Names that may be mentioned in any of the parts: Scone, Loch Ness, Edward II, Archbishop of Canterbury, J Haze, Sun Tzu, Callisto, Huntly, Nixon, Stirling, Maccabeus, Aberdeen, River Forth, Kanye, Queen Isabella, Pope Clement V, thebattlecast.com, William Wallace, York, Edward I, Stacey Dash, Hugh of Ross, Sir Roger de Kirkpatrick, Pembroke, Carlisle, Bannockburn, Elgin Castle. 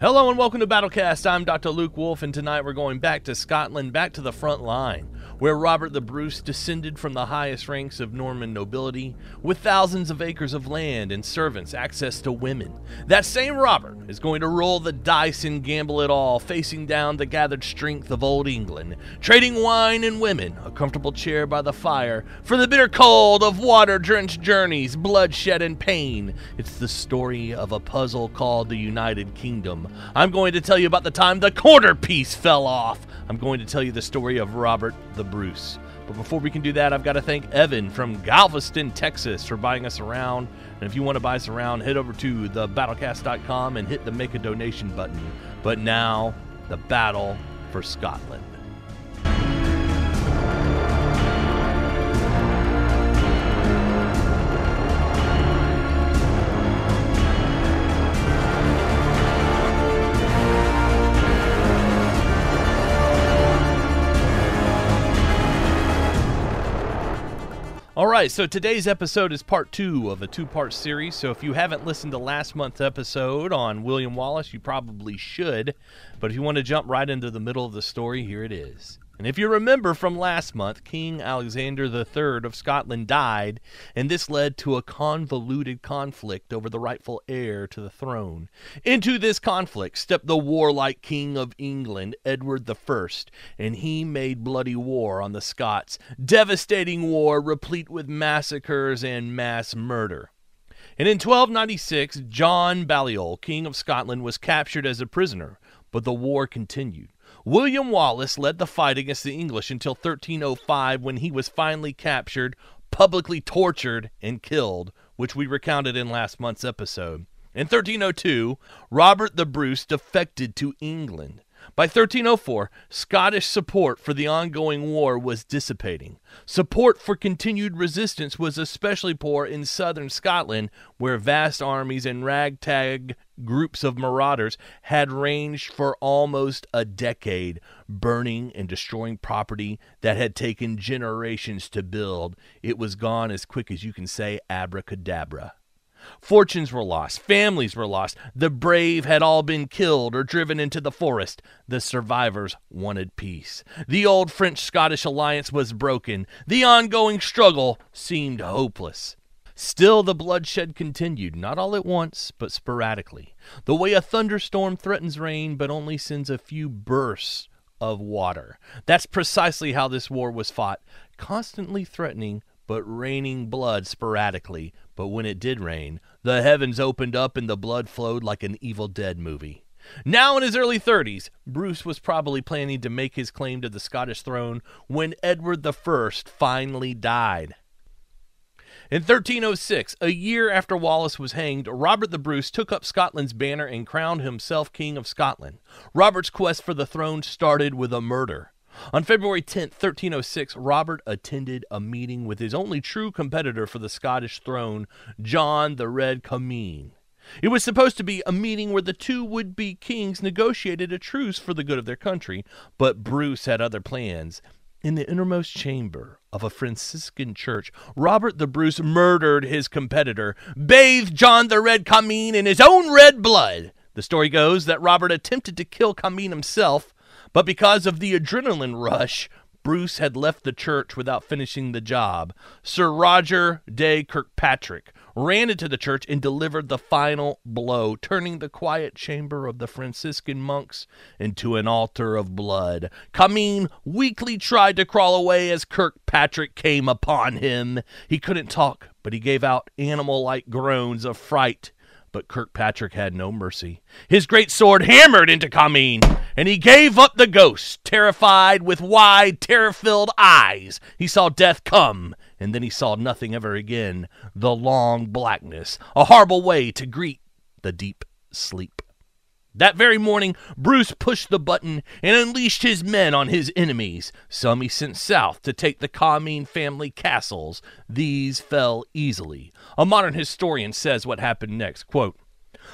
Hello and welcome to Battlecast. I'm Dr. Luke Wolfe, and tonight we're going back to Scotland, back to the front line, where Robert the Bruce descended from the highest ranks of Norman nobility with thousands of acres of land and servants, access to women. That same Robert is going to roll the dice and gamble it all, facing down the gathered strength of old England, trading wine and women, a comfortable chair by the fire, for the bitter cold of water-drenched journeys, bloodshed and pain. It's the story of a puzzle called the United Kingdom. I'm going to tell you about the time the corner piece fell off. I'm going to tell you the story of Robert the Bruce. But before we can do that, I've got to thank Evan from Galveston, Texas for buying us around. And if you want to buy us around, head over to thebattlecast.com and hit the make a donation button. But now, the battle for Scotland. Alright, so today's episode is part two of a two-part series, so if you haven't listened to last month's episode on William Wallace, you probably should, but if you want to jump right into the middle of the story, here it is. And if you remember from last month, King Alexander III of Scotland died, and this led to a convoluted conflict over the rightful heir to the throne. Into this conflict stepped the warlike King of England, Edward I, and he made bloody war on the Scots, devastating war replete with massacres and mass murder. And in 1296, John Balliol, King of Scotland, was captured as a prisoner, but the war continued. William Wallace led the fight against the English until 1305 when he was finally captured, publicly tortured, and killed, which we recounted in last month's episode. In 1302, Robert the Bruce defected to England. By 1304, Scottish support for the ongoing war was dissipating. Support for continued resistance was especially poor in southern Scotland, where vast armies and ragtag groups of marauders had ranged for almost a decade, burning and destroying property that had taken generations to build. It was gone as quick as you can say abracadabra. Fortunes were lost, families were lost, the brave had all been killed or driven into the forest. The survivors wanted peace. The old French-Scottish alliance was broken. The ongoing struggle seemed hopeless. Still, the bloodshed continued, not all at once, but sporadically. The way a thunderstorm threatens rain but only sends a few bursts of water. That's precisely how this war was fought, constantly threatening but raining blood sporadically. But when it did rain, the heavens opened up and the blood flowed like an Evil Dead movie. Now in his early 30s, Bruce was probably planning to make his claim to the Scottish throne when Edward I finally died. In 1306, a year after Wallace was hanged, Robert the Bruce took up Scotland's banner and crowned himself King of Scotland. Robert's quest for the throne started with a murder. On February 10, 1306, Robert attended a meeting with his only true competitor for the Scottish throne, John the Red Comyn. It was supposed to be a meeting where the two would-be kings negotiated a truce for the good of their country, but Bruce had other plans. In the innermost chamber of a Franciscan church, Robert the Bruce murdered his competitor, bathed John the Red Comyn in his own red blood. The story goes that Robert attempted to kill Comyn himself, but because of the adrenaline rush, Bruce had left the church without finishing the job. Sir Roger de Kirkpatrick ran into the church and delivered the final blow, turning the quiet chamber of the Franciscan monks into an altar of blood. Comyn weakly tried to crawl away as Kirkpatrick came upon him. He couldn't talk, but he gave out animal-like groans of fright. But Kirkpatrick had no mercy. His great sword hammered into Comyn, and he gave up the ghost, terrified with wide, terror-filled eyes. He saw death come, and then he saw nothing ever again. The long blackness, a horrible way to greet the deep sleep. That very morning, Bruce pushed the button and unleashed his men on his enemies. Some he sent south to take the Comyn family castles. These fell easily. A modern historian says what happened next, quote,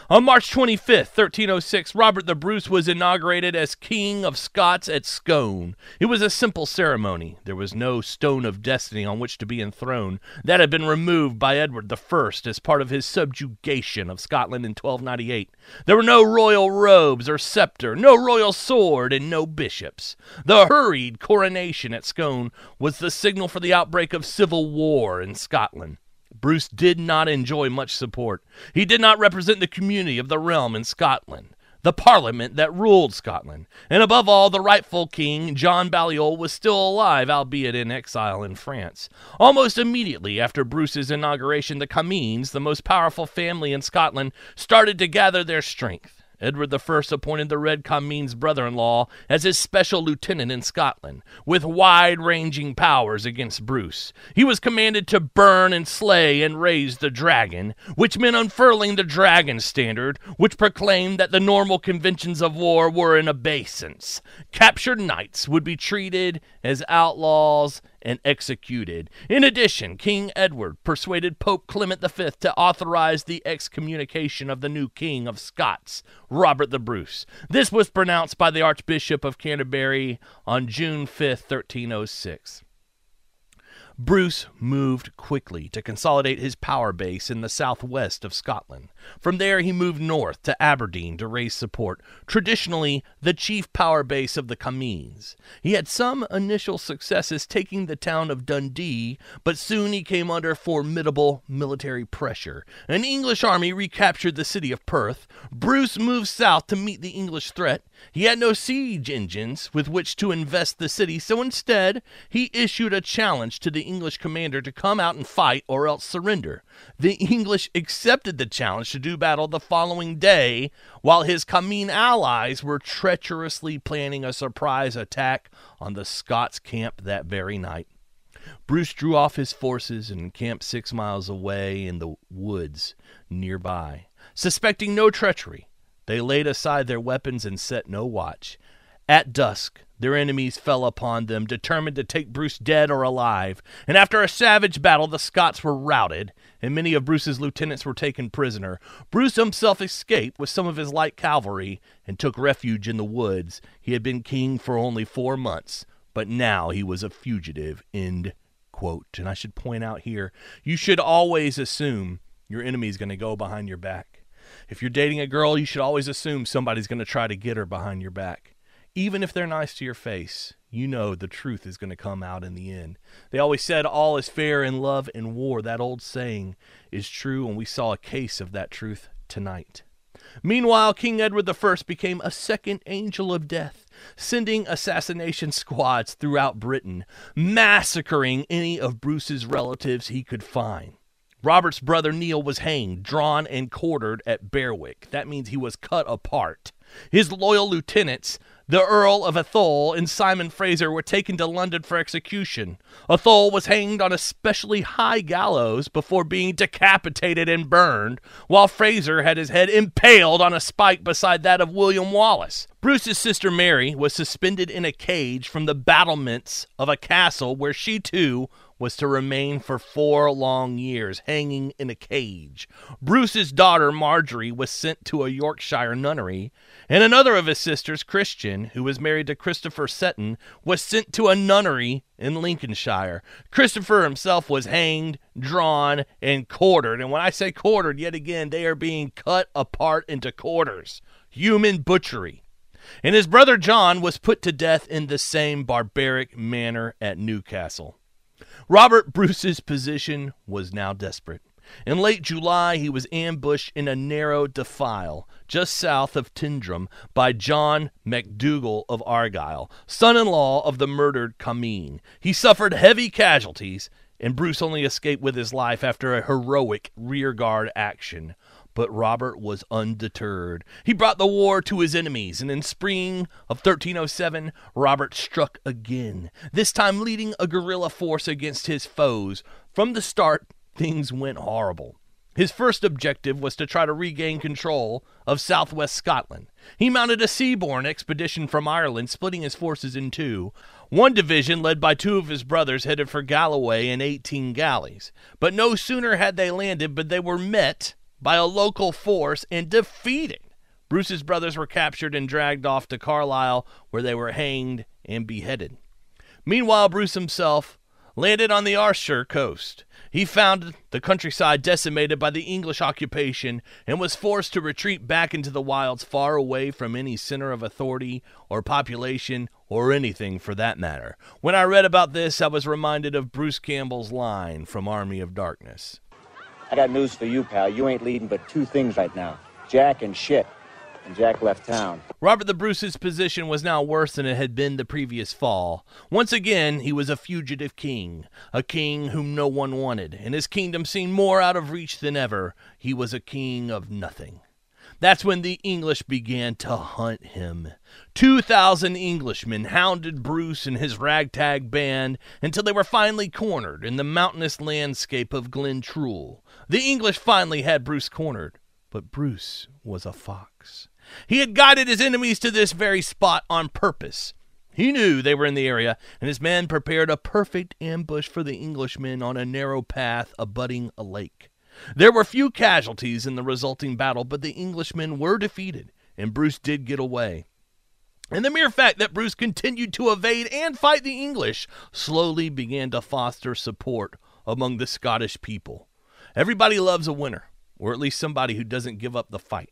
On March 25th, 1306, Robert the Bruce was inaugurated as King of Scots at Scone. It was a simple ceremony. There was no Stone of Destiny on which to be enthroned. That had been removed by Edward I as part of his subjugation of Scotland in 1298. There were no royal robes or scepter, no royal sword, and no bishops. The hurried coronation at Scone was the signal for the outbreak of civil war in Scotland. Bruce did not enjoy much support. He did not represent the community of the realm in Scotland, the parliament that ruled Scotland, and above all, the rightful king, John Balliol, was still alive, albeit in exile in France. Almost immediately after Bruce's inauguration, the Comyns, the most powerful family in Scotland, started to gather their strength. Edward I appointed the Red Comyn's brother-in-law as his special lieutenant in Scotland, with wide-ranging powers against Bruce. He was commanded to burn and slay and raise the dragon, which meant unfurling the dragon standard, which proclaimed that the normal conventions of war were in obeisance. Captured knights would be treated as outlaws and executed. In addition, King Edward persuaded Pope Clement V to authorize the excommunication of the new King of Scots, Robert the Bruce. This was pronounced by the Archbishop of Canterbury on June 5, 1306. Bruce moved quickly to consolidate his power base in the southwest of Scotland. From there, he moved north to Aberdeen to raise support, traditionally the chief power base of the Comyns. He had some initial successes taking the town of Dundee, but soon he came under formidable military pressure. An English army recaptured the city of Perth. Bruce moved south to meet the English threat. He had no siege engines with which to invest the city, so instead, he issued a challenge to the English commander to come out and fight or else surrender. The English accepted the challenge to do battle the following day, while his Comyn allies were treacherously planning a surprise attack on the Scots camp that very night. Bruce drew off his forces and encamped 6 miles away in the woods nearby. Suspecting no treachery, they laid aside their weapons and set no watch. At dusk, their enemies fell upon them, determined to take Bruce dead or alive, and after a savage battle the Scots were routed, and many of Bruce's lieutenants were taken prisoner. Bruce himself escaped with some of his light cavalry and took refuge in the woods. He had been king for only 4 months, but now he was a fugitive, end quote. And I should point out here, you should always assume your enemy is going to go behind your back. If you're dating a girl, you should always assume somebody's going to try to get her behind your back. Even if they're nice to your face, you know the truth is going to come out in the end. They always said all is fair in love and war. That old saying is true, and we saw a case of that truth tonight. Meanwhile, King Edward I became a second angel of death, sending assassination squads throughout Britain, massacring any of Bruce's relatives he could find. Robert's brother Neil was hanged, drawn, and quartered at Berwick. That means he was cut apart. His loyal lieutenants, the Earl of Atholl and Simon Fraser, were taken to London for execution. Atholl was hanged on a specially high gallows before being decapitated and burned, while Fraser had his head impaled on a spike beside that of William Wallace. Bruce's sister Mary was suspended in a cage from the battlements of a castle where she too was to remain for 4 long years, hanging in a cage. Bruce's daughter, Marjorie, was sent to a Yorkshire nunnery, and another of his sisters, Christian, who was married to Christopher Seton, was sent to a nunnery in Lincolnshire. Christopher himself was hanged, drawn, and quartered. And when I say quartered, yet again, they are being cut apart into quarters. Human butchery. And his brother John was put to death in the same barbaric manner at Newcastle. Robert Bruce's position was now desperate. In late July, he was ambushed in a narrow defile just south of Tindrum by John MacDougall of Argyll, son-in-law of the murdered Comyn. He suffered heavy casualties, and Bruce only escaped with his life after a heroic rearguard action. But Robert was undeterred. He brought the war to his enemies, and in spring of 1307, Robert struck again, this time leading a guerrilla force against his foes. From the start, things went horrible. His first objective was to try to regain control of southwest Scotland. He mounted a seaborne expedition from Ireland, splitting his forces in two. One division, led by 2 of his brothers, headed for Galloway in 18 galleys. But no sooner had they landed, but they were met by a local force and defeated. Bruce's brothers were captured and dragged off to Carlisle, where they were hanged and beheaded. Meanwhile, Bruce himself landed on the Ayrshire coast. He found the countryside decimated by the English occupation and was forced to retreat back into the wilds, far away from any center of authority or population or anything for that matter. When I read about this, I was reminded of Bruce Campbell's line from Army of Darkness. I got news for you, pal. You ain't leading but two things right now, Jack and shit. And Jack left town. Robert the Bruce's position was now worse than it had been the previous fall. Once again, he was a fugitive king, a king whom no one wanted, and his kingdom seemed more out of reach than ever. He was a king of nothing. That's when the English began to hunt him. 2,000 Englishmen hounded Bruce and his ragtag band until they were finally cornered in the mountainous landscape of Glen Truel. The English finally had Bruce cornered, but Bruce was a fox. He had guided his enemies to this very spot on purpose. He knew they were in the area, and his men prepared a perfect ambush for the Englishmen on a narrow path abutting a lake. There were few casualties in the resulting battle, but the Englishmen were defeated, and Bruce did get away. And the mere fact that Bruce continued to evade and fight the English slowly began to foster support among the Scottish people. Everybody loves a winner, or at least somebody who doesn't give up the fight.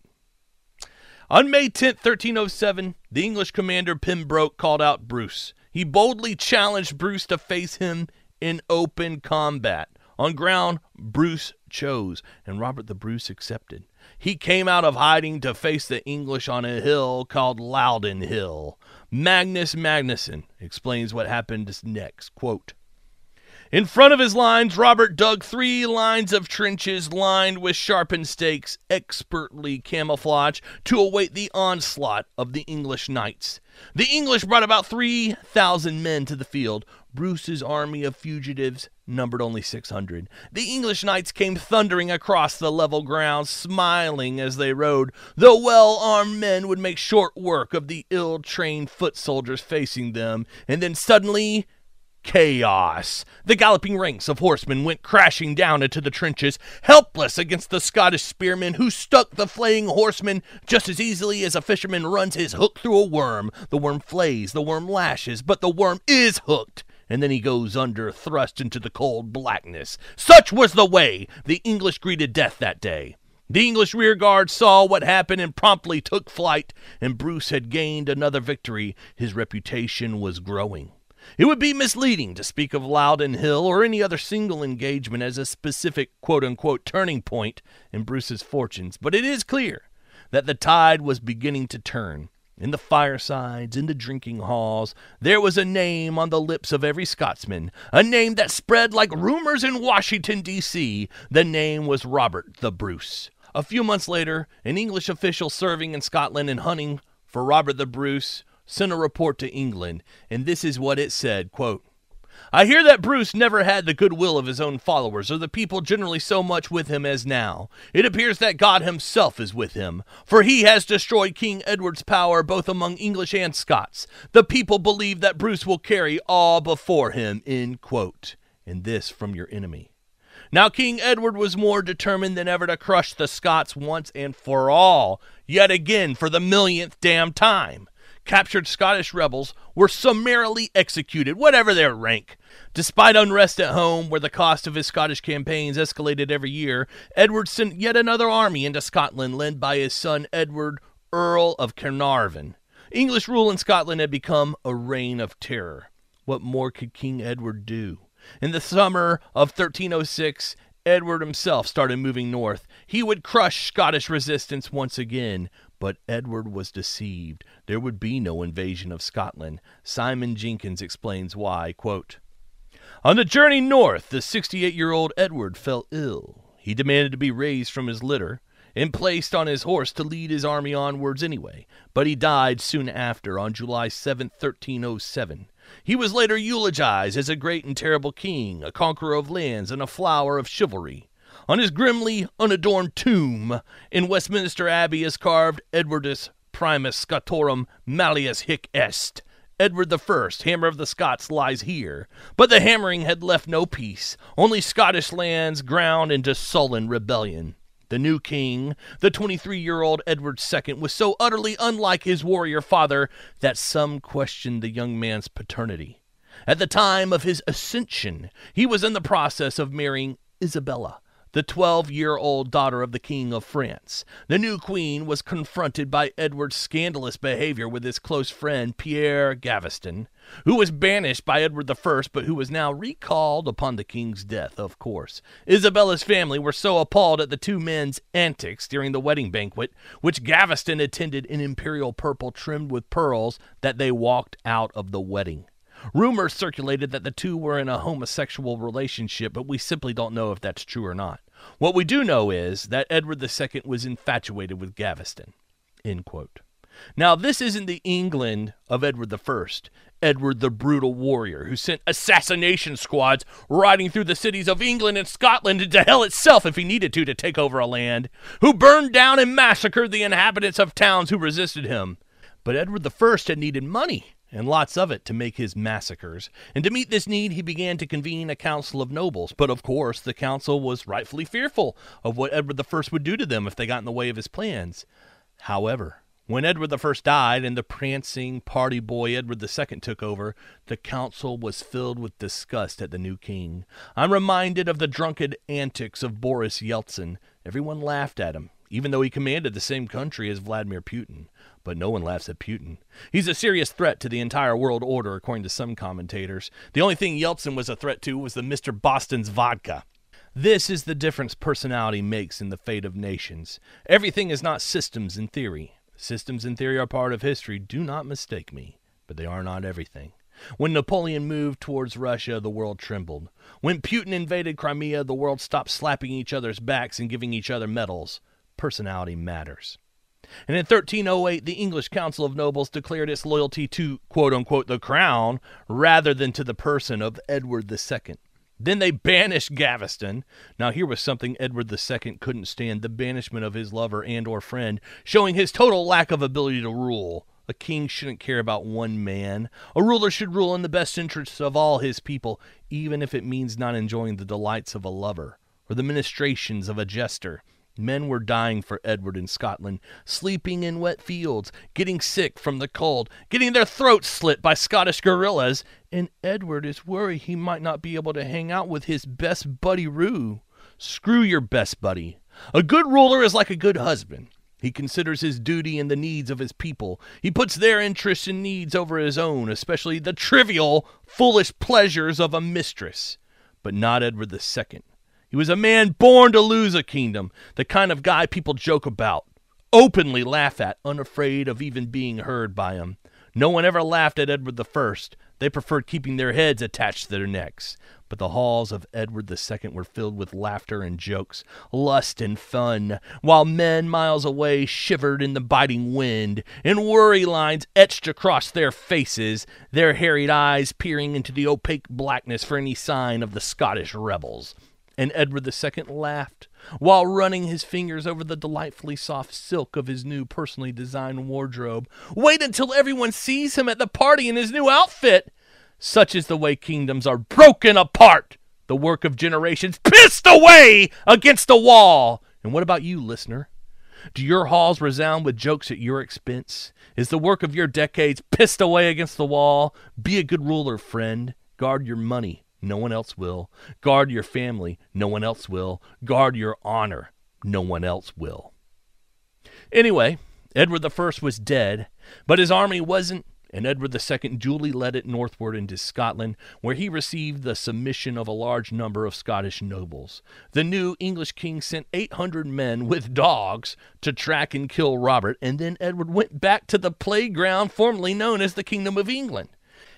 On May 10, 1307, the English commander Pembroke called out Bruce. He boldly challenged Bruce to face him in open combat. On ground, Bruce chose, and Robert the Bruce accepted. He came out of hiding to face the English on a hill called Loudoun Hill. Magnus Magnusson explains what happened next, quote, "In front of his lines, Robert dug 3 lines of trenches lined with sharpened stakes, expertly camouflaged, to await the onslaught of the English knights. The English brought about 3,000 men to the field. Bruce's army of fugitives numbered only 600. The English knights came thundering across the level ground, smiling as they rode, though well-armed men would make short work of the ill-trained foot soldiers facing them, and then suddenly chaos. The galloping ranks of horsemen went crashing down into the trenches, helpless against the Scottish spearmen, who stuck the flaying horsemen just as easily as a fisherman runs his hook through a worm. The worm flays, the worm lashes, but the worm is hooked, and then he goes under, thrust into the cold blackness. Such was the way the English greeted death that day. The English rearguard saw what happened and promptly took flight, and Bruce had gained another victory. His reputation was growing. It would be misleading to speak of Loudoun Hill or any other single engagement as a specific quote-unquote turning point in Bruce's fortunes, but it is clear that the tide was beginning to turn. In the firesides, in the drinking halls, there was a name on the lips of every Scotsman, a name that spread like rumors in Washington, D.C. The name was Robert the Bruce. A few months later, an English official serving in Scotland and hunting for Robert the Bruce sent a report to England, and this is what it said, quote, "I hear that Bruce never had the goodwill of his own followers, or the people generally so much with him as now. It appears that God himself is with him, for he has destroyed King Edward's power both among English and Scots. The people believe that Bruce will carry all before him," end quote. And this from your enemy. Now King Edward was more determined than ever to crush the Scots once and for all, yet again for the millionth damn time. Captured Scottish rebels were summarily executed, whatever their rank. Despite unrest at home, where the cost of his Scottish campaigns escalated every year, Edward sent yet another army into Scotland, led by his son Edward, Earl of Carnarvon. English rule in Scotland had become a reign of terror. What more could King Edward do? In the summer of 1306, Edward himself started moving north. He would crush Scottish resistance once again. But Edward was deceived. There would be no invasion of Scotland. Simon Jenkins explains why, quote, "On the journey north, the 68-year-old Edward fell ill. He demanded to be raised from his litter and placed on his horse to lead his army onwards anyway, but he died soon after, on July 7, 1307. He was later eulogized as a great and terrible king, a conqueror of lands, and a flower of chivalry. On his grimly unadorned tomb in Westminster Abbey is carved Edwardus Primus Scotorum Malleus Hic Est. Edward I, Hammer of the Scots, lies here." But the hammering had left no peace, only Scottish lands ground into sullen rebellion. The new king, the 23-year-old Edward II, was so utterly unlike his warrior father that some questioned the young man's paternity. At the time of his ascension, he was in the process of marrying Isabella, the 12-year-old daughter of the King of France. The new queen was confronted by Edward's scandalous behavior with his close friend Pierre Gaveston, who was banished by Edward I, but who was now recalled upon the king's death, of course. Isabella's family were so appalled at the two men's antics during the wedding banquet, which Gaveston attended in imperial purple trimmed with pearls, that they walked out of the wedding. Rumors circulated that the two were in a homosexual relationship, but we simply don't know if that's true or not. What we do know is that Edward II was infatuated with Gaveston." End quote. Now, this isn't the England of Edward I, Edward the brutal warrior, who sent assassination squads riding through the cities of England and Scotland into hell itself if he needed to take over a land, who burned down and massacred the inhabitants of towns who resisted him. But Edward I had needed money, and lots of it, to make his massacres, and to meet this need he began to convene a council of nobles, but of course the council was rightfully fearful of what Edward I would do to them if they got in the way of his plans. However, when Edward I died and the prancing party boy Edward II took over, the council was filled with disgust at the new king. I'm reminded of the drunken antics of Boris Yeltsin. Everyone laughed at him, even though he commanded the same country as Vladimir Putin. But no one laughs at Putin. He's a serious threat to the entire world order, according to some commentators. The only thing Yeltsin was a threat to was the Mr. Boston's vodka. This is the difference personality makes in the fate of nations. Everything is not systems in theory. Systems in theory are part of history, do not mistake me, but they are not everything. When Napoleon moved towards Russia, the world trembled. When Putin invaded Crimea, the world stopped slapping each other's backs and giving each other medals. Personality matters. And in 1308, the English Council of Nobles declared its loyalty to, quote-unquote, the crown, rather than to the person of Edward II. Then they banished Gaveston. Now here was something Edward II couldn't stand, the banishment of his lover and or friend, showing his total lack of ability to rule. A king shouldn't care about one man. A ruler should rule in the best interests of all his people, even if it means not enjoying the delights of a lover or the ministrations of a jester. Men were dying for Edward in Scotland, sleeping in wet fields, getting sick from the cold, getting their throats slit by Scottish guerrillas, and Edward is worried he might not be able to hang out with his best buddy Roo. Screw your best buddy. A good ruler is like a good husband. He considers his duty and the needs of his people. He puts their interests and needs over his own, especially the trivial, foolish pleasures of a mistress. But not Edward II. He was a man born to lose a kingdom, the kind of guy people joke about, openly laugh at, unafraid of even being heard by him. No one ever laughed at Edward I. They preferred keeping their heads attached to their necks. But the halls of Edward II were filled with laughter and jokes, lust and fun, while men miles away shivered in the biting wind, and worry lines etched across their faces, their harried eyes peering into the opaque blackness for any sign of the Scottish rebels. And Edward II laughed, while running his fingers over the delightfully soft silk of his new personally designed wardrobe. Wait until everyone sees him at the party in his new outfit! Such is the way kingdoms are broken apart, the work of generations pissed away against the wall. And what about you, listener? Do your halls resound with jokes at your expense? Is the work of your decades pissed away against the wall? Be a good ruler, friend. Guard your money. No one else will. Guard your family. No one else will. Guard your honor. No one else will. Anyway, Edward I was dead, but his army wasn't, and Edward II duly led it northward into Scotland, where he received the submission of a large number of Scottish nobles. The new English king sent 800 men with dogs to track and kill Robert, and then Edward went back to the playground formerly known as the Kingdom of England.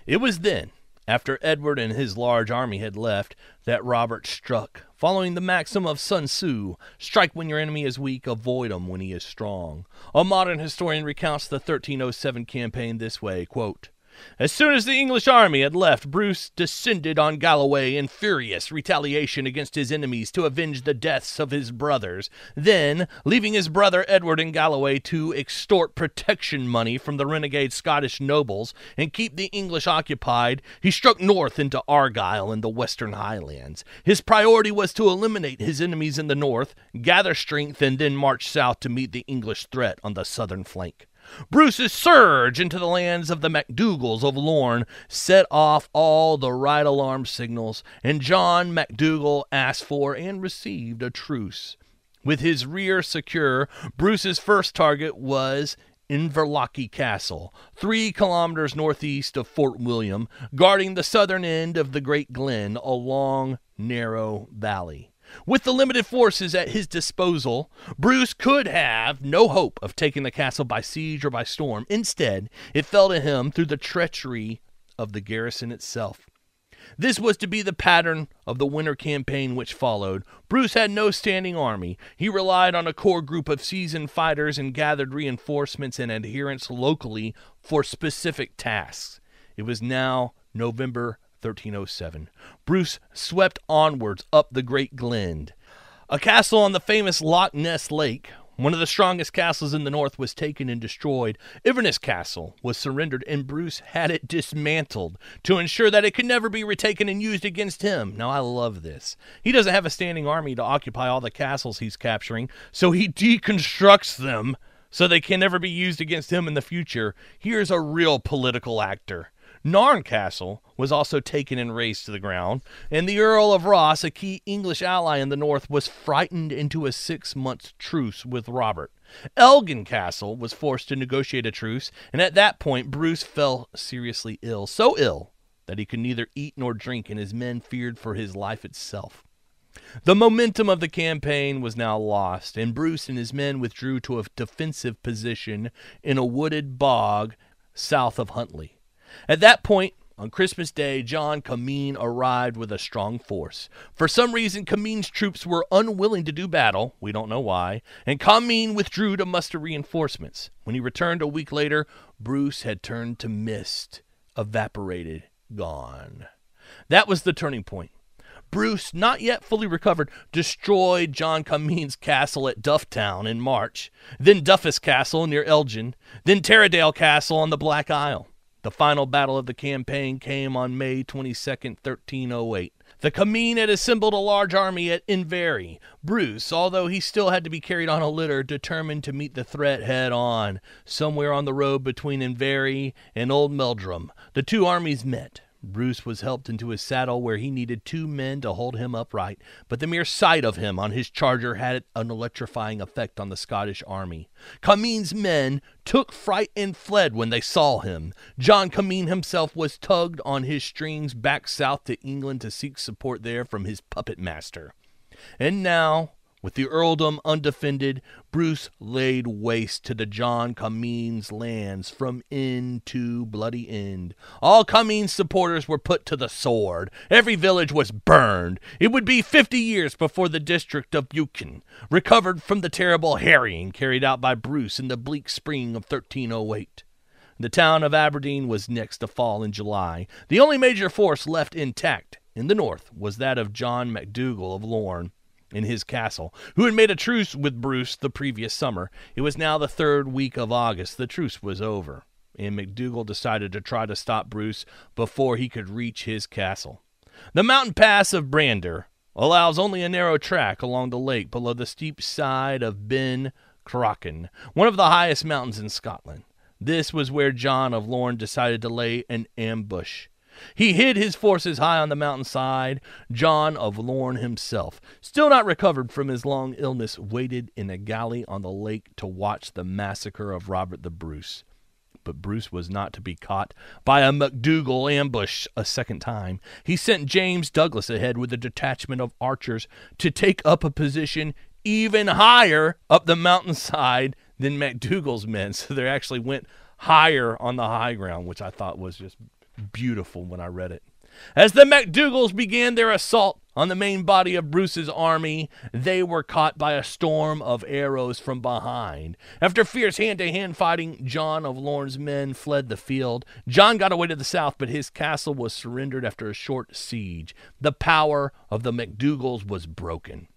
It was then, after Edward and his large army had left, that Robert struck, following the maxim of Sun Tzu, strike when your enemy is weak, avoid him when he is strong. A modern historian recounts the 1307 campaign this way, quote, As soon as the English army had left, Bruce descended on Galloway in furious retaliation against his enemies to avenge the deaths of his brothers, then leaving his brother Edward and Galloway to extort protection money from the renegade Scottish nobles and keep the English occupied, he struck north into Argyll and the Western Highlands. His priority was to eliminate his enemies in the north, gather strength, and then march south to meet the English threat on the southern flank. Bruce's surge into the lands of the MacDougalls of Lorne set off all the right alarm signals, and John MacDougall asked for and received a truce. With his rear secure, Bruce's first target was Inverlochy Castle, 3 kilometers northeast of Fort William, guarding the southern end of the Great Glen, a long, narrow valley. With the limited forces at his disposal, Bruce could have no hope of taking the castle by siege or by storm. Instead, it fell to him through the treachery of the garrison itself. This was to be the pattern of the winter campaign which followed. Bruce had no standing army. He relied on a core group of seasoned fighters and gathered reinforcements and adherents locally for specific tasks. It was now November 1307. Bruce swept onwards up the Great Glen. A castle on the famous Loch Ness Lake, one of the strongest castles in the north, was taken and destroyed. Inverness Castle was surrendered, and Bruce had it dismantled to ensure that it could never be retaken and used against him. Now, I love this. He doesn't have a standing army to occupy all the castles he's capturing, so he deconstructs them so they can never be used against him in the future. Here's a real political actor. Nairn Castle was also taken and razed to the ground, and the Earl of Ross, a key English ally in the north, was frightened into a 6 months' truce with Robert. Elgin Castle was forced to negotiate a truce, and at that point Bruce fell seriously ill, so ill that he could neither eat nor drink, and his men feared for his life itself. The momentum of the campaign was now lost, and Bruce and his men withdrew to a defensive position in a wooded bog south of Huntly. At that point, on Christmas Day, John Comyn arrived with a strong force. For some reason, Comyn's troops were unwilling to do battle, we don't know why, and Comyn withdrew to muster reinforcements. When he returned a week later, Bruce had turned to mist, evaporated, gone. That was the turning point. Bruce, not yet fully recovered, destroyed John Comyn's castle at Dufftown in March, then Duffus Castle near Elgin, then Tarradale Castle on the Black Isle. The final battle of the campaign came on May 22, 1308. The Comyn had assembled a large army at Inveri. Bruce, although he still had to be carried on a litter, determined to meet the threat head-on. Somewhere on the road between Inveri and Old Meldrum, the two armies met. Bruce was helped into his saddle where he needed 2 men to hold him upright, but the mere sight of him on his charger had an electrifying effect on the Scottish army. Comyn's men took fright and fled when they saw him. John Comyn himself was tugged on his strings back south to England to seek support there from his puppet master. And now, with the earldom undefended, Bruce laid waste to the John Comyn's lands from end to bloody end. All Comyn's supporters were put to the sword. Every village was burned. It would be 50 years before the district of Buchan recovered from the terrible harrying carried out by Bruce in the bleak spring of 1308. The town of Aberdeen was next to fall in July. The only major force left intact in the north was that of John MacDougall of Lorne, in his castle, who had made a truce with Bruce the previous summer. It was now the 3rd week of August. The truce was over, and MacDougall decided to try to stop Bruce before he could reach his castle. The mountain pass of Brander allows only a narrow track along the lake below the steep side of Ben Crochan, one of the highest mountains in Scotland. This was where John of Lorne decided to lay an ambush. He hid his forces high on the mountainside. John of Lorne himself, still not recovered from his long illness, waited in a galley on the lake to watch the massacre of Robert the Bruce. But Bruce was not to be caught by a MacDougall ambush a second time. He sent James Douglas ahead with a detachment of archers to take up a position even higher up the mountainside than MacDougall's men. So they actually went higher on the high ground, which I thought was just beautiful when I read it. As the MacDougalls began their assault, on the main body of Bruce's army, they were caught by a storm of arrows from behind. After fierce hand-to-hand fighting, John of Lorne's men fled the field. John got away to the south, but his castle was surrendered after a short siege. The power of the MacDougalls was broken.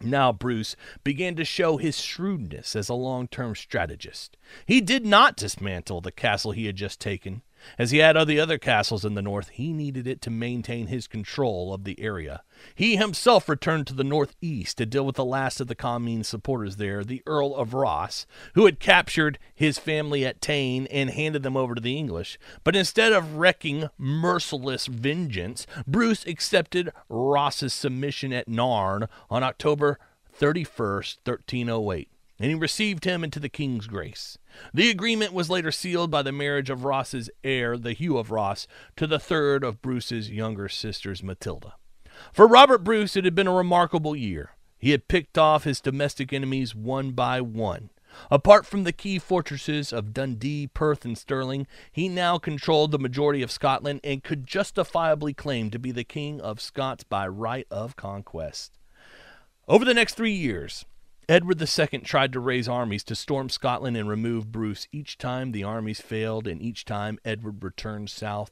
Now Bruce began to show his shrewdness as a long-term strategist. He did not dismantle the castle he had just taken. As he had other castles in the north, he needed it to maintain his control of the area. He himself returned to the northeast to deal with the last of the Comyne's supporters there, the Earl of Ross, who had captured his family at Tain and handed them over to the English. But instead of wreaking merciless vengeance, Bruce accepted Ross's submission at Nairn on October 31st, 1308. And he received him into the king's grace. The agreement was later sealed by the marriage of Ross's heir, the Hugh of Ross, to the third of Bruce's younger sisters, Matilda. For Robert Bruce, it had been a remarkable year. He had picked off his domestic enemies one by one. Apart from the key fortresses of Dundee, Perth, and Stirling, he now controlled the majority of Scotland and could justifiably claim to be the King of Scots by right of conquest. Over the next 3 years, Edward II tried to raise armies to storm Scotland and remove Bruce. Each time the armies failed, and each time Edward returned south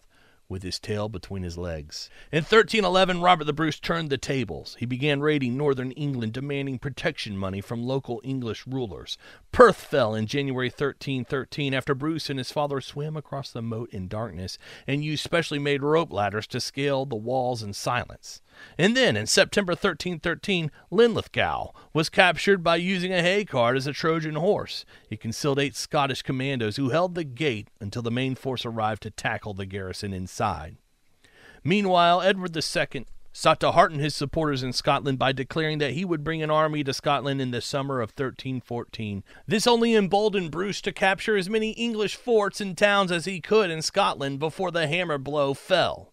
with his tail between his legs. In 1311, Robert the Bruce turned the tables. He began raiding northern England, demanding protection money from local English rulers. Perth fell in January 1313 after Bruce and his father swam across the moat in darkness and used specially made rope ladders to scale the walls in silence. And then, in September 1313, Linlithgow was captured by using a hay cart as a Trojan horse. He concealed 8 Scottish commandos who held the gate until the main force arrived to tackle the garrison inside. Meanwhile, Edward II sought to hearten his supporters in Scotland by declaring that he would bring an army to Scotland in the summer of 1314. This only emboldened Bruce to capture as many English forts and towns as he could in Scotland before the hammer blow fell.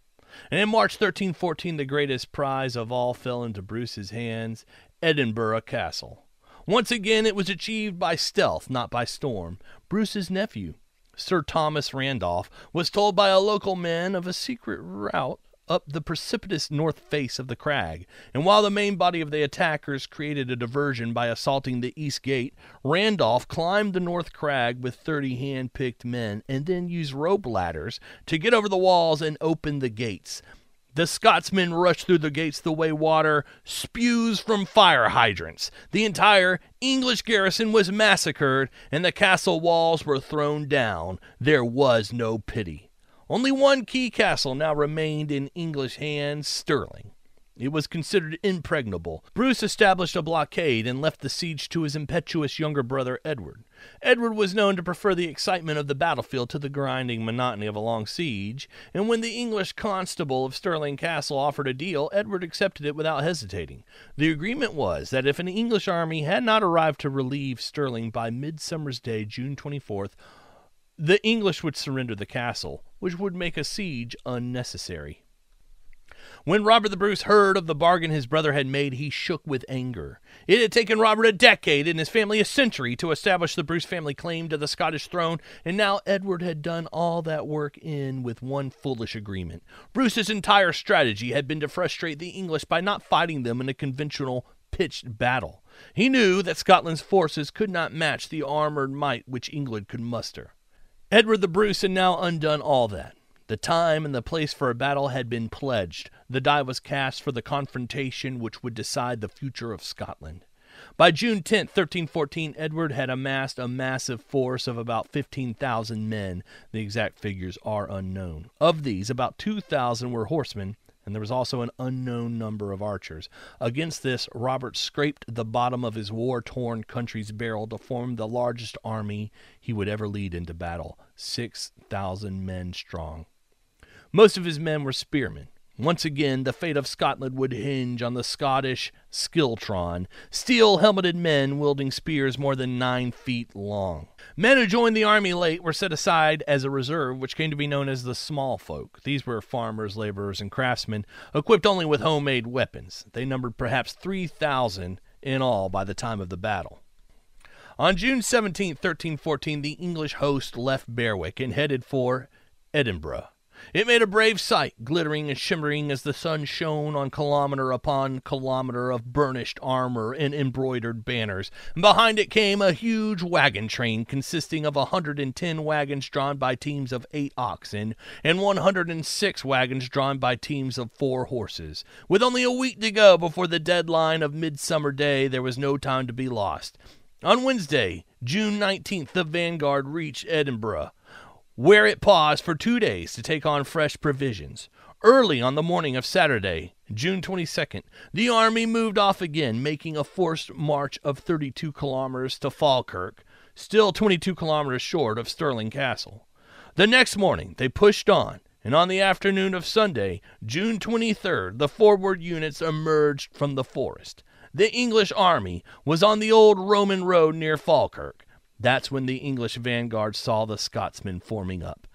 And in March 1314, the greatest prize of all fell into Bruce's hands, Edinburgh Castle. Once again, it was achieved by stealth, not by storm. Bruce's nephew, Sir Thomas Randolph, was told by a local man of a secret route up the precipitous north face of the crag, and while the main body of the attackers created a diversion by assaulting the east gate, Randolph climbed the north crag with 30 hand-picked men and then used rope ladders to get over the walls and open the gates. The Scotsmen rushed through the gates the way water spews from fire hydrants. The entire English garrison was massacred, and the castle walls were thrown down. There was no pity. Only one key castle now remained in English hands, Stirling. It was considered impregnable. Bruce established a blockade and left the siege to his impetuous younger brother, Edward. Edward was known to prefer the excitement of the battlefield to the grinding monotony of a long siege, and when the English constable of Stirling Castle offered a deal, Edward accepted it without hesitating. The agreement was that if an English army had not arrived to relieve Stirling by Midsummer's Day, June 24th, the English would surrender the castle, which would make a siege unnecessary. When Robert the Bruce heard of the bargain his brother had made, he shook with anger. It had taken Robert a decade and his family a century to establish the Bruce family claim to the Scottish throne, and now Edward had done all that work with one foolish agreement. Bruce's entire strategy had been to frustrate the English by not fighting them in a conventional pitched battle. He knew that Scotland's forces could not match the armored might which England could muster. Edward the Bruce had now undone all that. The time and the place for a battle had been pledged. The die was cast for the confrontation which would decide the future of Scotland. By June 10, 1314, Edward had amassed a massive force of about 15,000 men. The exact figures are unknown. Of these, about 2,000 were horsemen, and there was also an unknown number of archers. Against this, Robert scraped the bottom of his war-torn country's barrel to form the largest army he would ever lead into battle, 6,000 men strong. Most of his men were spearmen. Once again, the fate of Scotland would hinge on the Scottish Skiltron, steel-helmeted men wielding spears more than 9 feet long. Men who joined the army late were set aside as a reserve, which came to be known as the small folk. These were farmers, laborers, and craftsmen, equipped only with homemade weapons. They numbered perhaps 3,000 in all by the time of the battle. On June 17, 1314, the English host left Berwick and headed for Edinburgh. It made a brave sight, glittering and shimmering as the sun shone on kilometer upon kilometer of burnished armor and embroidered banners. Behind it came a huge wagon train consisting of 110 wagons drawn by teams of 8 oxen and 106 wagons drawn by teams of 4 horses. With only a week to go before the deadline of midsummer day, there was no time to be lost. On Wednesday, June 19th, the vanguard reached Edinburgh, where it paused for 2 days to take on fresh provisions. Early on the morning of Saturday, June 22nd, the army moved off again, making a forced march of 32 kilometers to Falkirk, still 22 kilometers short of Stirling Castle. The next morning, they pushed on, and on the afternoon of Sunday, June 23rd, the forward units emerged from the forest. The English army was on the old Roman road near Falkirk. That's when the English vanguard saw the Scotsmen forming up.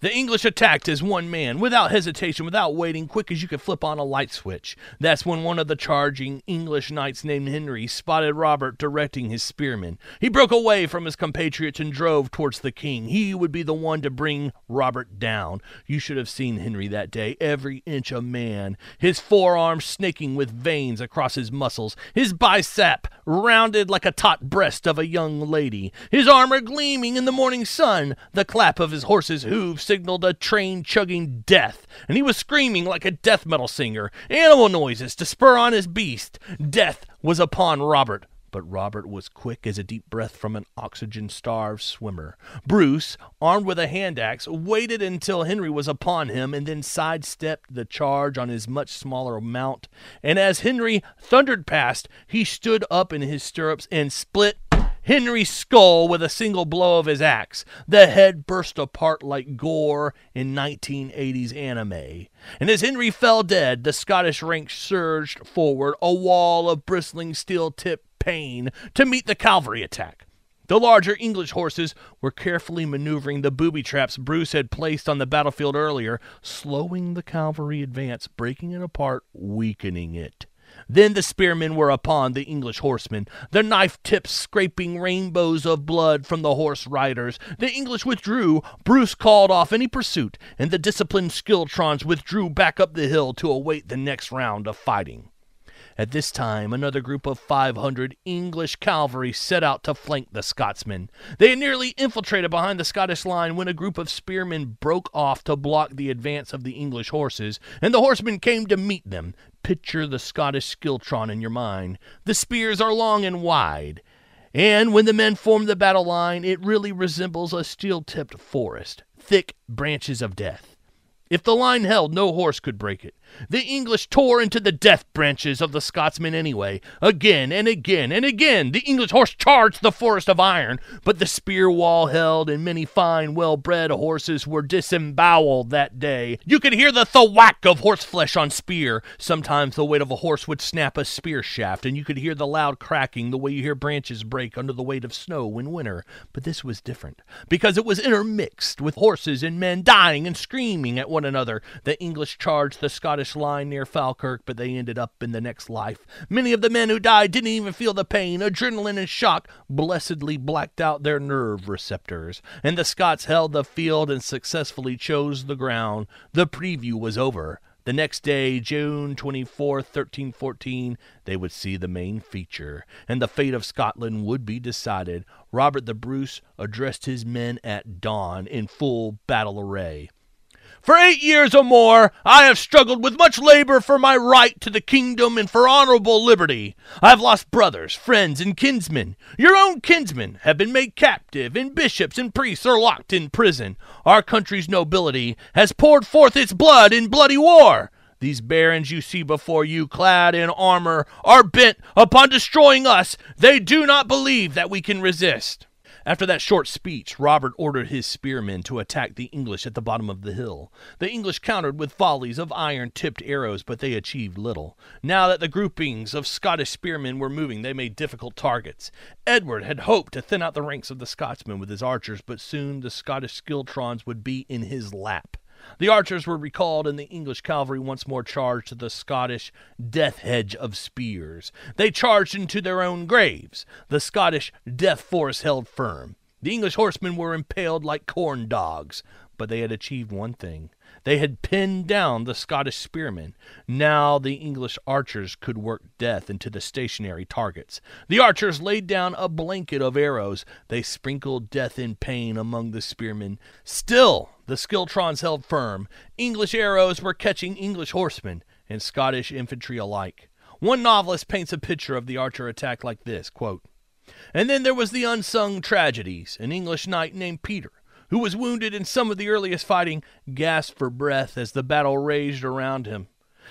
The English attacked as one man, without hesitation, without waiting, quick as you could flip on a light switch. That's when one of the charging English knights named Henry spotted Robert directing his spearmen. He broke away from his compatriots and drove towards the king. He would be the one to bring Robert down. You should have seen Henry that day, every inch a man, his forearms snaking with veins across his muscles, his bicep rounded like a taut breast of a young lady, his armor gleaming in the morning sun. The clap of his horse's hooves signaled a train chugging death, and he was screaming like a death metal singer, animal noises to spur on his beast. Death was upon Robert, but Robert was quick as a deep breath from an oxygen-starved swimmer. Bruce, armed with a hand-axe, waited until Henry was upon him and then sidestepped the charge on his much smaller mount, and as Henry thundered past, he stood up in his stirrups and split Henry's skull with a single blow of his axe. The head burst apart like gore in 1980s anime. And as Henry fell dead, the Scottish ranks surged forward, a wall of bristling steel-tipped pain, to meet the cavalry attack. The larger English horses were carefully maneuvering the booby traps Bruce had placed on the battlefield earlier, slowing the cavalry advance, breaking it apart, weakening it. Then the spearmen were upon the English horsemen, their knife-tips scraping rainbows of blood from the horse riders. The English withdrew. Bruce called off any pursuit, and the disciplined Skiltrons withdrew back up the hill to await the next round of fighting. At this time, another group of 500 English cavalry set out to flank the Scotsmen. They had nearly infiltrated behind the Scottish line when a group of spearmen broke off to block the advance of the English horses, and the horsemen came to meet them. Picture the Scottish Skiltron in your mind. The spears are long and wide, and when the men form the battle line, it really resembles a steel-tipped forest, thick branches of death. If the line held, no horse could break it. The English tore into the death branches of the Scotsmen anyway. Again and again and again, the English horse charged the forest of iron, but the spear wall held, and many fine, well-bred horses were disemboweled that day. You could hear the thwack of horseflesh on spear. Sometimes the weight of a horse would snap a spear shaft, and you could hear the loud cracking the way you hear branches break under the weight of snow in winter. But this was different, because it was intermixed with horses and men dying and screaming at one another. The English charged the Scottish line near Falkirk, but they ended up in the next life. Many of the men who died didn't even feel the pain. Adrenaline and shock blessedly blacked out their nerve receptors, and the Scots held the field and successfully chose the ground. The preview was over. The next day, June 24, 1314, they would see the main feature, and the fate of Scotland would be decided. Robert the Bruce addressed his men at dawn in full battle array. For 8 years or more, I have struggled with much labor for my right to the kingdom and for honorable liberty. I have lost brothers, friends, and kinsmen. Your own kinsmen have been made captive, and bishops and priests are locked in prison. Our country's nobility has poured forth its blood in bloody war. These barons you see before you, clad in armor, are bent upon destroying us. They do not believe that we can resist. After that short speech, Robert ordered his spearmen to attack the English at the bottom of the hill. The English countered with volleys of iron-tipped arrows, but they achieved little. Now that the groupings of Scottish spearmen were moving, they made difficult targets. Edward had hoped to thin out the ranks of the Scotsmen with his archers, but soon the Scottish Skiltrons would be in his lap. The archers were recalled, and the English cavalry once more charged the Scottish death hedge of spears. They charged into their own graves. The Scottish death force held firm. The English horsemen were impaled like corn dogs. but they had achieved one thing. They had pinned down the Scottish spearmen. Now the English archers could work death into the stationary targets. The archers laid down a blanket of arrows. They sprinkled death and pain among the spearmen. Still, the Skiltrons held firm. English arrows were catching English horsemen and Scottish infantry alike. One novelist paints a picture of the archer attack like this, quote, "And then there was the unsung tragedies. An English knight named Peter, who was wounded in some of the earliest fighting, gasped for breath as the battle raged around him.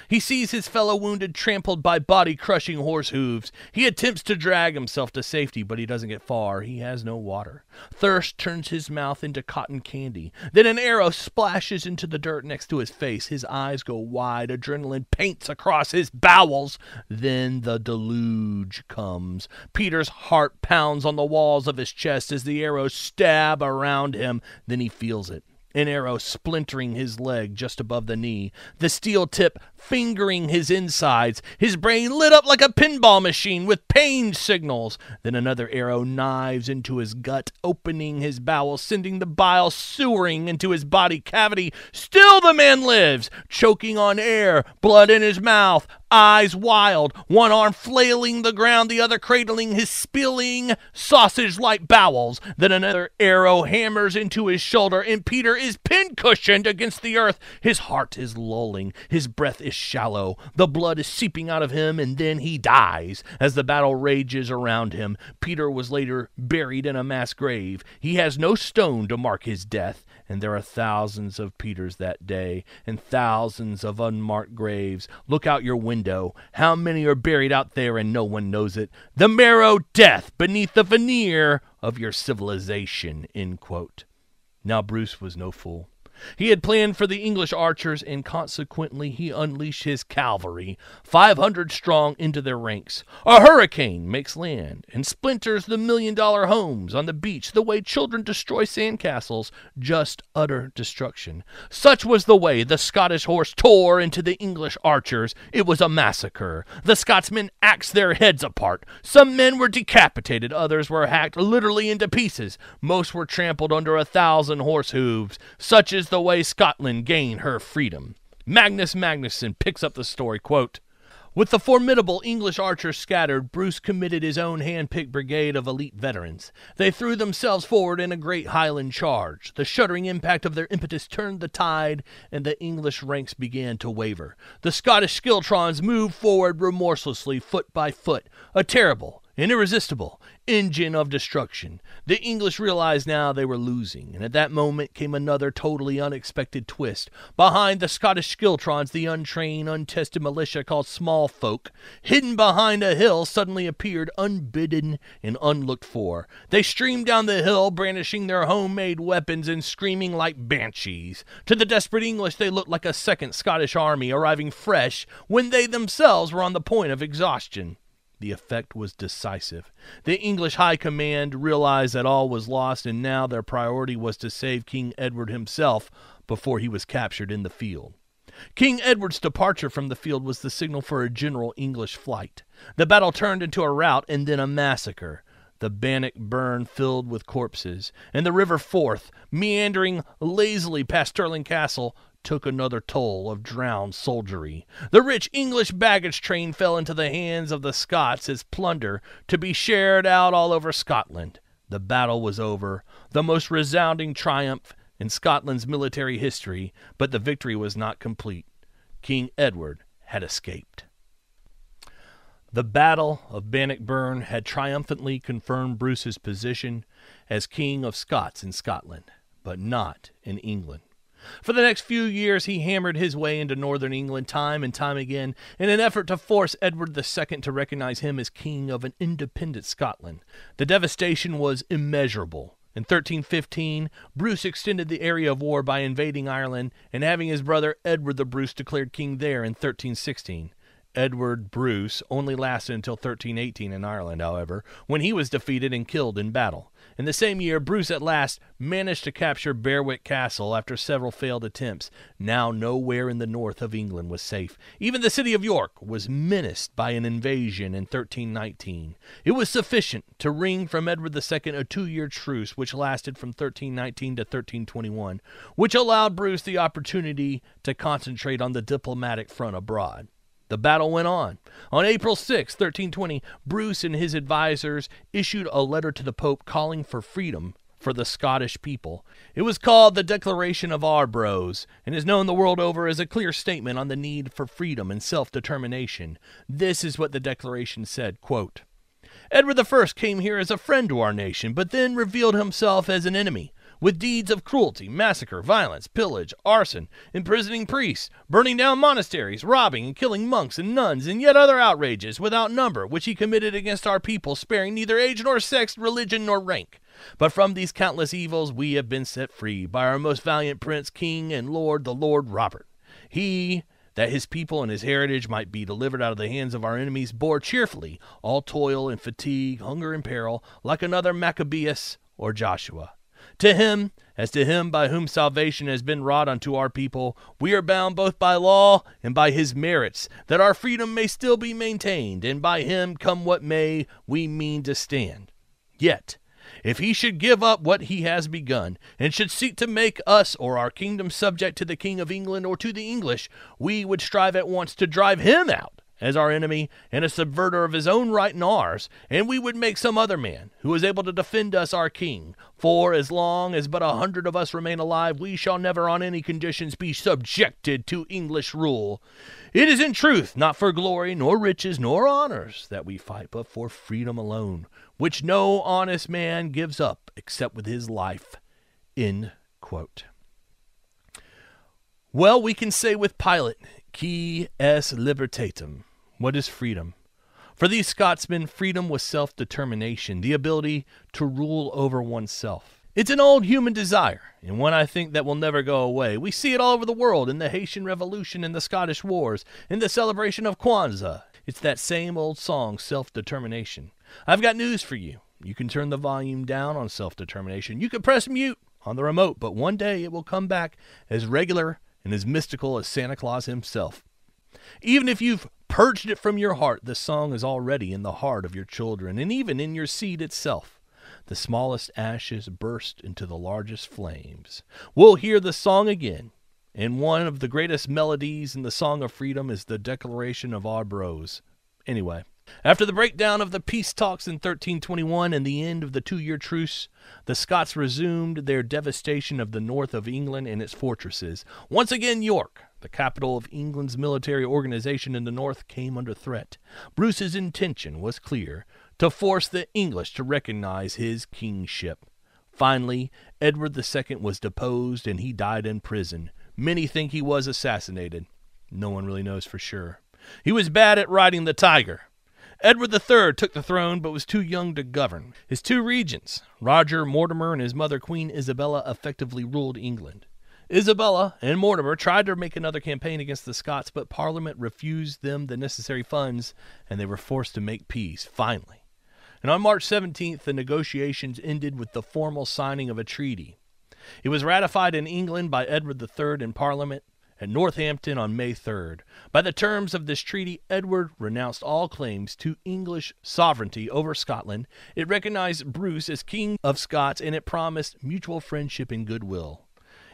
He sees his fellow wounded trampled by body-crushing horse hooves. He attempts to drag himself to safety, but he doesn't get far. He has no water. Thirst turns his mouth into cotton candy. Then an arrow splashes into the dirt next to his face. His eyes go wide. Adrenaline paints across his bowels. Then the deluge comes. Peter's heart pounds on the walls of his chest as the arrows stab around him. Then he feels it. An arrow splintering his leg just above the knee, the steel tip fingering his insides, his brain lit up like a pinball machine with pain signals. Then another arrow knives into his gut, opening his bowels, sending the bile sewering into his body cavity. Still the man lives, choking on air, blood in his mouth, eyes wild, one arm flailing the ground, the other cradling his spilling sausage-like bowels. Then another arrow hammers into his shoulder, and Peter is pincushioned against the earth. His heart is lolling, his breath is shallow, the blood is seeping out of him, and then he dies as the battle rages around him. Peter was later buried in a mass grave. He has no stone to mark his death, and there are thousands of Peters that day, and thousands of unmarked graves. Look out your window. How many are buried out there and no one knows it? The marrow death beneath the veneer of your civilization," end quote. Now Bruce was no fool. He had planned for the English archers, and consequently he unleashed his cavalry, 500 strong, into their ranks. A hurricane makes land and splinters the million-dollar homes on the beach, the way children destroy sandcastles, just utter destruction. Such was the way the Scottish horse tore into the English archers. It was a massacre. The Scotsmen axed their heads apart. Some men were decapitated, others were hacked literally into pieces. Most were trampled under 1,000 horse hooves. Such is the way Scotland gained her freedom. Magnus Magnusson picks up the story, quote, "With the formidable English archers scattered, Bruce committed his own hand-picked brigade of elite veterans. They threw themselves forward in a great Highland charge. The shuddering impact of their impetus turned the tide, and the English ranks began to waver. The Scottish Skiltrons moved forward remorselessly, foot by foot, a terrible and irresistible engine of destruction. The English realized now they were losing, and at that moment came another totally unexpected twist. Behind the Scottish Skiltrons, the untrained, untested militia called small folk, hidden behind a hill, suddenly appeared unbidden and unlooked for. They streamed down the hill, brandishing their homemade weapons and screaming like banshees. To the desperate English, they looked like a second Scottish army arriving fresh when they themselves were on the point of exhaustion. The effect was decisive. The English High Command realized that all was lost, and now their priority was to save King Edward himself before he was captured in the field. King Edward's departure from the field was the signal for a general English flight. The battle turned into a rout and then a massacre. The Bannock Burn filled with corpses, and the River Forth, meandering lazily past Stirling Castle, took another toll of drowned soldiery. The rich English baggage train fell into the hands of the Scots as plunder to be shared out all over Scotland. The battle was over, the most resounding triumph in Scotland's military history, but the victory was not complete. King Edward had escaped. The Battle of Bannockburn had triumphantly confirmed Bruce's position as King of Scots in Scotland, but not in England. For the next few years, he hammered his way into northern England time and time again in an effort to force Edward II to recognize him as king of an independent Scotland. The devastation was immeasurable. In 1315, Bruce extended the area of war by invading Ireland and having his brother Edward the Bruce declared king there in 1316. Edward Bruce only lasted until 1318 in Ireland, however, when he was defeated and killed in battle. In the same year, Bruce at last managed to capture Berwick Castle after several failed attempts. Now nowhere in the north of England was safe. Even the city of York was menaced by an invasion in 1319. It was sufficient to wring from Edward II a two-year truce, which lasted from 1319 to 1321, which allowed Bruce the opportunity to concentrate on the diplomatic front abroad. The battle went on. On April 6, 1320, Bruce and his advisors issued a letter to the Pope calling for freedom for the Scottish people. It was called the Declaration of Arbroath and is known the world over as a clear statement on the need for freedom and self-determination. This is what the declaration said, quote, "Edward I came here as a friend to our nation, but then revealed himself as an enemy, with deeds of cruelty, massacre, violence, pillage, arson, imprisoning priests, burning down monasteries, robbing and killing monks and nuns, and yet other outrages without number, which he committed against our people, sparing neither age nor sex, religion nor rank. But from these countless evils we have been set free by our most valiant prince, king, and lord, the Lord Robert. He, that his people and his heritage might be delivered out of the hands of our enemies, bore cheerfully all toil and fatigue, hunger and peril, like another Maccabeus or Joshua. To him, as to him by whom salvation has been wrought unto our people, we are bound both by law and by his merits, that our freedom may still be maintained, and by him, come what may, we mean to stand. Yet, if he should give up what he has begun, and should seek to make us or our kingdom subject to the King of England or to the English, we would strive at once to drive him out as our enemy and a subverter of his own right and ours, and we would make some other man who is able to defend us our king. For as long as but 100 of us remain alive, we shall never on any conditions be subjected to English rule. It is in truth not for glory, nor riches, nor honors that we fight, but for freedom alone, which no honest man gives up except with his life." End quote. Well, we can say with Pilate, qui est libertatem? What is freedom? For these Scotsmen, freedom was self-determination, the ability to rule over oneself. It's an old human desire, and one I think that will never go away. We see it all over the world, in the Haitian Revolution, in the Scottish Wars, in the celebration of Kwanzaa. It's that same old song, self-determination. I've got news for you. You can turn the volume down on self-determination. You can press mute on the remote, but one day it will come back as regular and as mystical as Santa Claus himself. Even if you've purged it from your heart, the song is already in the heart of your children, and even in your seed itself. The smallest ashes burst into the largest flames. We'll hear the song again, and one of the greatest melodies in the Song of Freedom is the Declaration of Arbroath. Anyway, after the breakdown of the peace talks in 1321 and the end of the two-year truce, the Scots resumed their devastation of the north of England and its fortresses. Once again, York, the capital of England's military organization in the north, came under threat. Bruce's intention was clear, to force the English to recognize his kingship. Finally, Edward II was deposed and he died in prison. Many think he was assassinated. No one really knows for sure. He was bad at riding the tiger. Edward III took the throne but was too young to govern. His two regents, Roger Mortimer and his mother Queen Isabella, effectively ruled England. Isabella and Mortimer tried to make another campaign against the Scots, but Parliament refused them the necessary funds and they were forced to make peace, finally. And on March 17th, the negotiations ended with the formal signing of a treaty. It was ratified in England by Edward III in Parliament at Northampton on May 3rd. By the terms of this treaty, Edward renounced all claims to English sovereignty over Scotland. It recognized Bruce as King of Scots, and it promised mutual friendship and goodwill.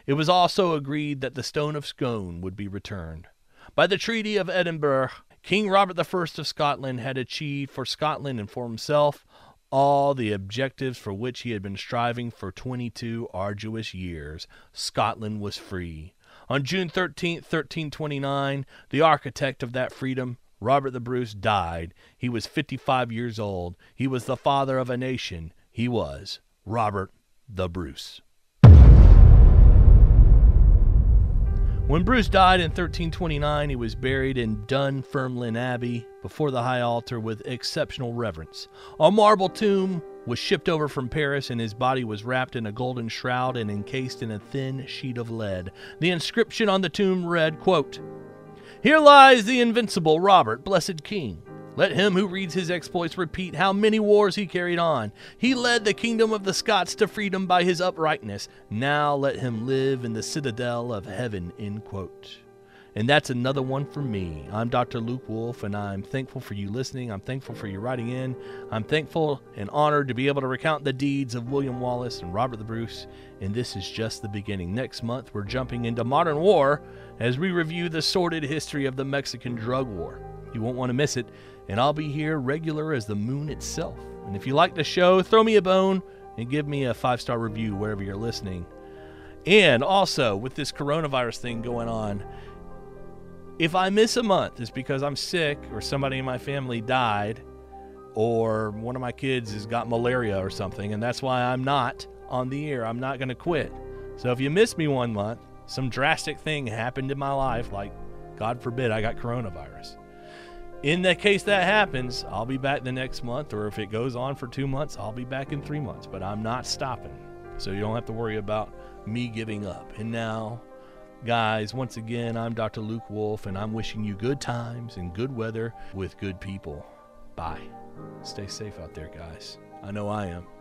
It was also agreed that the Stone of Scone would be returned. By the Treaty of Edinburgh, King Robert I of Scotland had achieved for Scotland and for himself all the objectives for which he had been striving for 22 arduous years. Scotland was free. On June 13, 1329, the architect of that freedom, Robert the Bruce, died. He was 55 years old. He was the father of a nation. He was Robert the Bruce. When Bruce died in 1329, he was buried in Dunfermline Abbey before the high altar with exceptional reverence. A marble tomb was shipped over from Paris, and his body was wrapped in a golden shroud and encased in a thin sheet of lead. The inscription on the tomb read, quote, Here lies the invincible Robert, blessed king. Let him who reads his exploits repeat how many wars he carried on. He led the kingdom of the Scots to freedom by his uprightness. Now let him live in the citadel of heaven," end quote. And that's another one for me. I'm Dr. Luke Wolfe, and I'm thankful for you listening. I'm thankful for you writing in. I'm thankful and honored to be able to recount the deeds of William Wallace and Robert the Bruce. And this is just the beginning. Next month, we're jumping into modern war as we review the sordid history of the Mexican drug war. You won't want to miss it, and I'll be here regular as the moon itself. And if you like the show, throw me a bone and give me a 5-star review wherever you're listening. And also, with this coronavirus thing going on, if I miss a month, it's because I'm sick or somebody in my family died or one of my kids has got malaria or something, and that's why I'm not on the air. I'm not going to quit. So if you miss me one month, some drastic thing happened in my life, like, God forbid, I got coronavirus. In the case that happens, I'll be back the next month, or if it goes on for 2 months, I'll be back in 3 months, but I'm not stopping. So you don't have to worry about me giving up. And now, guys, once again, I'm Dr. Luke Wolfe, and I'm wishing you good times and good weather with good people. Bye. Stay safe out there, guys. I know I am.